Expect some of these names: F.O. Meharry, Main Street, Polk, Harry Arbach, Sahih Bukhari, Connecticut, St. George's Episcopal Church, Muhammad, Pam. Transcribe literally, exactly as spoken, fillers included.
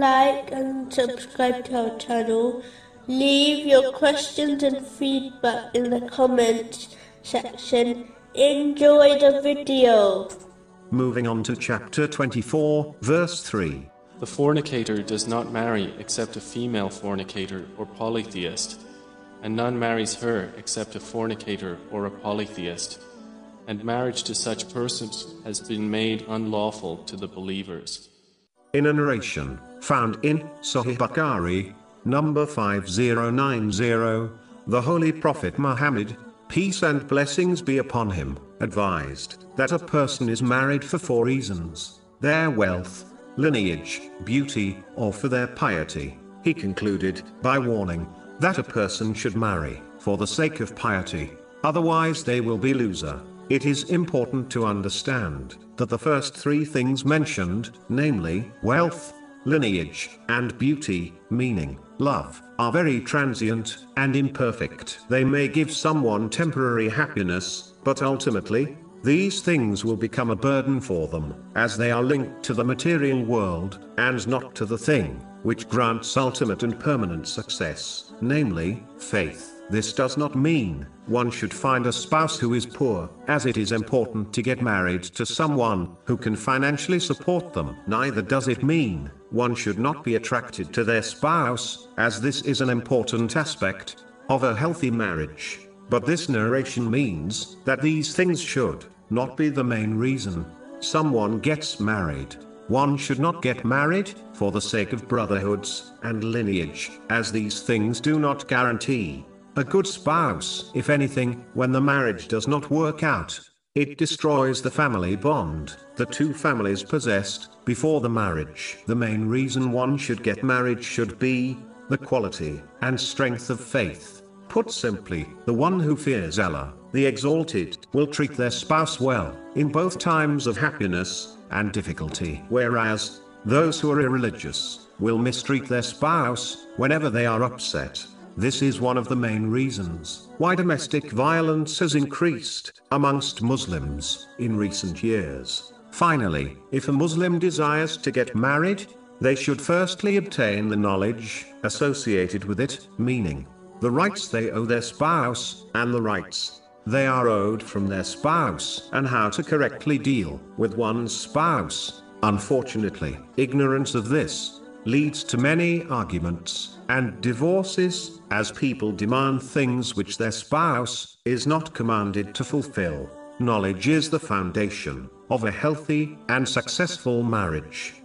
like and subscribe to our channel. Leave your questions and feedback in the comments section. Enjoy the video. Moving on to chapter twenty-four, verse three. The fornicator does not marry except a female fornicator or polytheist, and none marries her except a fornicator or a polytheist, and marriage to such persons has been made unlawful to the believers. In a narration found in Sahih Bukhari, number five thousand ninety, the Holy Prophet Muhammad, peace and blessings be upon him, advised that a person is married for four reasons: their wealth, lineage, beauty, or for their piety. He concluded by warning that a person should marry for the sake of piety, otherwise they will be loser. It is important to understand that the first three things mentioned, namely wealth, lineage, and beauty, meaning love, are very transient and imperfect. They may give someone temporary happiness, but ultimately, these things will become a burden for them, as they are linked to the material world, and not to the thing which grants ultimate and permanent success, namely, faith. This does not mean one should find a spouse who is poor, as it is important to get married to someone who can financially support them. Neither does it mean one should not be attracted to their spouse, as this is an important aspect of a healthy marriage. But this narration means that these things should not be the main reason someone gets married. One should not get married for the sake of brotherhoods and lineage, as these things do not guarantee a good spouse. If anything, when the marriage does not work out, it destroys the family bond the two families possessed before the marriage. The main reason one should get married should be the quality and strength of faith. Put simply, the one who fears Allah, the Exalted, will treat their spouse well in both times of happiness and difficulty, whereas those who are irreligious will mistreat their spouse whenever they are upset. This is one of the main reasons why domestic violence has increased amongst Muslims in recent years. Finally, if a Muslim desires to get married, they should firstly obtain the knowledge associated with it, meaning the rights they owe their spouse, and the rights they are owed from their spouse, and how to correctly deal with one's spouse. Unfortunately, ignorance of this leads to many arguments and divorces, as people demand things which their spouse is not commanded to fulfill. Knowledge is the foundation of a healthy and successful marriage.